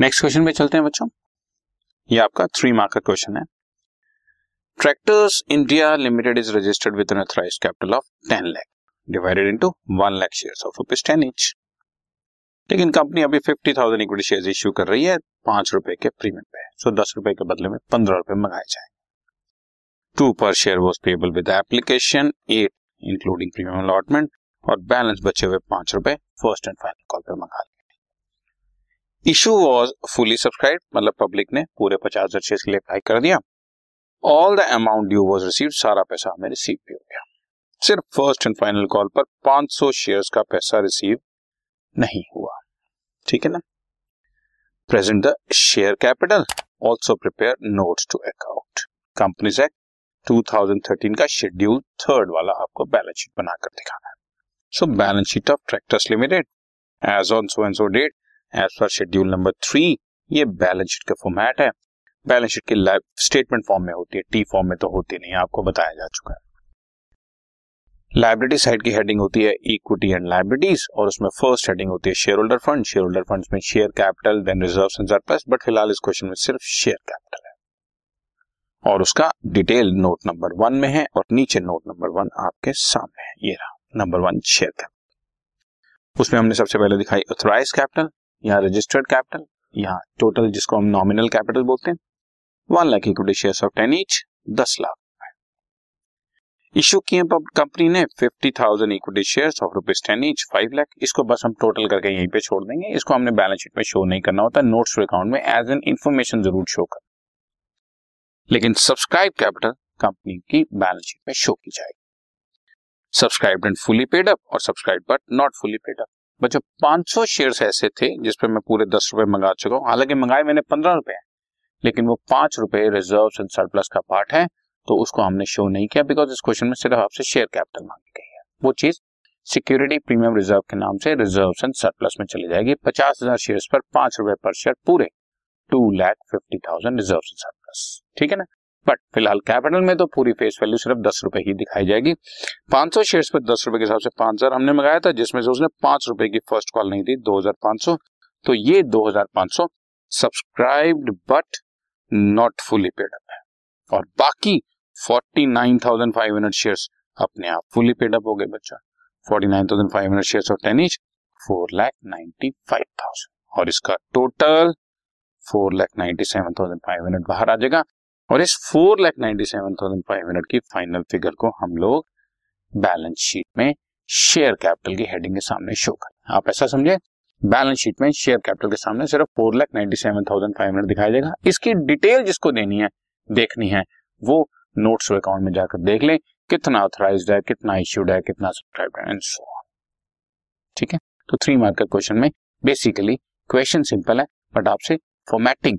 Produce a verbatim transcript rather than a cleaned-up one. Next question पे चलते हैं बच्चों, ये आपका थ्री मार्क का क्वेश्चन है। Tractors India limited is registered with an authorised capital of ten lakh divided into one lakh shares of rupees ten each, लेकिन कंपनी अभी fifty thousand equity shares issue कर रही है पांच रुपए के प्रीमियम पे, सो दस रुपए के बदले में पंद्रह रुपए मंगाए जाएंगे। Two per share was payable with application, eight including premium allotment, और बैलेंस बचे हुए पांच रुपए फर्स्ट एंड फाइनल कॉल पे मंगा लिए। इशू वॉज फुली सब्सक्राइब, मतलब पब्लिक ने पूरे पचास हजार शेयर के लिए अप्लाई कर दिया। All the amount due was received, सारा पैसा हमें रिसीव भी हो गया, सिर्फ फर्स्ट एंड फाइनल कॉल पर पांच सौ शेयर्स का पैसा रिसीव नहीं हुआ, ठीक है ना। Present the share capital, also prepare notes to account. Companies act twenty thirteen का शेड्यूल थर्ड वाला आपको बैलेंस शीट बनाकर दिखाना है। So balance sheet of tractors limited as on so and so date as per schedule number three, ये balance sheet का format है। Balance sheet की स्टेटमेंट फॉर्म में होती है, टी फॉर्म में तो होती नहीं, आपको बताया जा चुका है। लायबिलिटी साइड की हेडिंग होती है इक्विटी एंड लायबिलिटीज, और उसमें फर्स्ट हेडिंग होती है share holder fund. Share holder fund में share capital, then reserves and surplus, but फिलहाल इस क्वेश्चन में सिर्फ शेयर कैपिटल है, और उसका डिटेल नोट नंबर वन में है, और नीचे नोट नंबर वन आपके सामने है, ये रहा नंबर वन शेयर कैपिटल। उसमें हमने सबसे पहले दिखाई ऑथराइज्ड कैपिटल, यहाँ रजिस्टर्ड कैपिटल, यहाँ टोटल जिसको हम नॉमिनल कैपिटल बोलते हैं, one lakh equity shares of ten each, दस लाख इशू किए कंपनी ने, fifty thousand equity shares of rupees ten each, five lakh. इसको बस हम टोटल करके यहीं पे छोड़ देंगे, इसको हमने बैलेंस शीट में शो नहीं करना होता, नोट्स टू अकाउंट में एज एन इंफॉर्मेशन जरूर शो कर, लेकिन सब्सक्राइब कैपिटल कंपनी की बैलेंस शीट में शो की जाएगी। Subscribe and fully paid up और subscribe but not fully paid up. बच्चों पांच सौ शेयर्स ऐसे थे जिसपे मैं पूरे दस रुपए मंगा चुका हूँ, हालांकि मंगाए मैंने पंद्रह रुपए, लेकिन वो पांच रुपए रिजर्व्स एंड सरप्लस का पार्ट है, तो उसको हमने शो नहीं किया, बिकॉज इस क्वेश्चन में सिर्फ आपसे शेयर कैपिटल मांगी गई है। वो चीज सिक्योरिटी प्रीमियम रिजर्व के नाम से रिजर्व्स एंड सरप्लस में चली जाएगी। पचास हजार शेयर्स पर पांच रुपए पर शेयर, पूरे two lakh fifty thousand reserves and surplus, ठीक है ना। बट फिलहाल कैपिटल में तो पूरी फेस वैल्यू सिर्फ दस रुपए ही दिखाई जाएगी। पांच सौ शेयर्स पर दस रुपए के हिसाब से पांच हजार हमने मंगाया था, जिसमें से उसने पांच रुपए की फर्स्ट कॉल नहीं दी, दो हजार पांच सौ, तो ये दो हजार पांच सौ subscribed but not fully paid up है, और बाकी उनचास हज़ार पांच सौ शेयर्स अपने आप फुली पेड अप हो गए बच्चा। उनचास हज़ार पांच सौ शेयर्स ऑफ टेन ईच, चार लाख पचानवे हज़ार, और इसका टोटल चार लाख सत्तानवे हज़ार पांच सौ बाहर आ जाएगा, और इस चार लाख सत्तानवे हज़ार पांच सौ की फाइनल फिगर को हम लोग बैलेंस शीट में शेयर कैपिटल की हेडिंग के सामने शो करें। आप ऐसा समझे, बैलेंस शीट में शेयर कैपिटल के सामने सिर्फ चार लाख सत्तानवे हज़ार पांच सौ दिखाया जाएगा। इसकी डिटेल जिसको देनी है, देखनी है, वो नोट्स टू अकाउंट में जाकर देख लें, कितना ऑथराइज्ड है, कितना इश्यूड है, कितना सब्सक्राइब्ड है, एंड सो ऑन, ठीक है। तो थ्री मार्क का क्वेश्चन में बेसिकली क्वेश्चन सिंपल है, बट आपसे फॉर्मेटिंग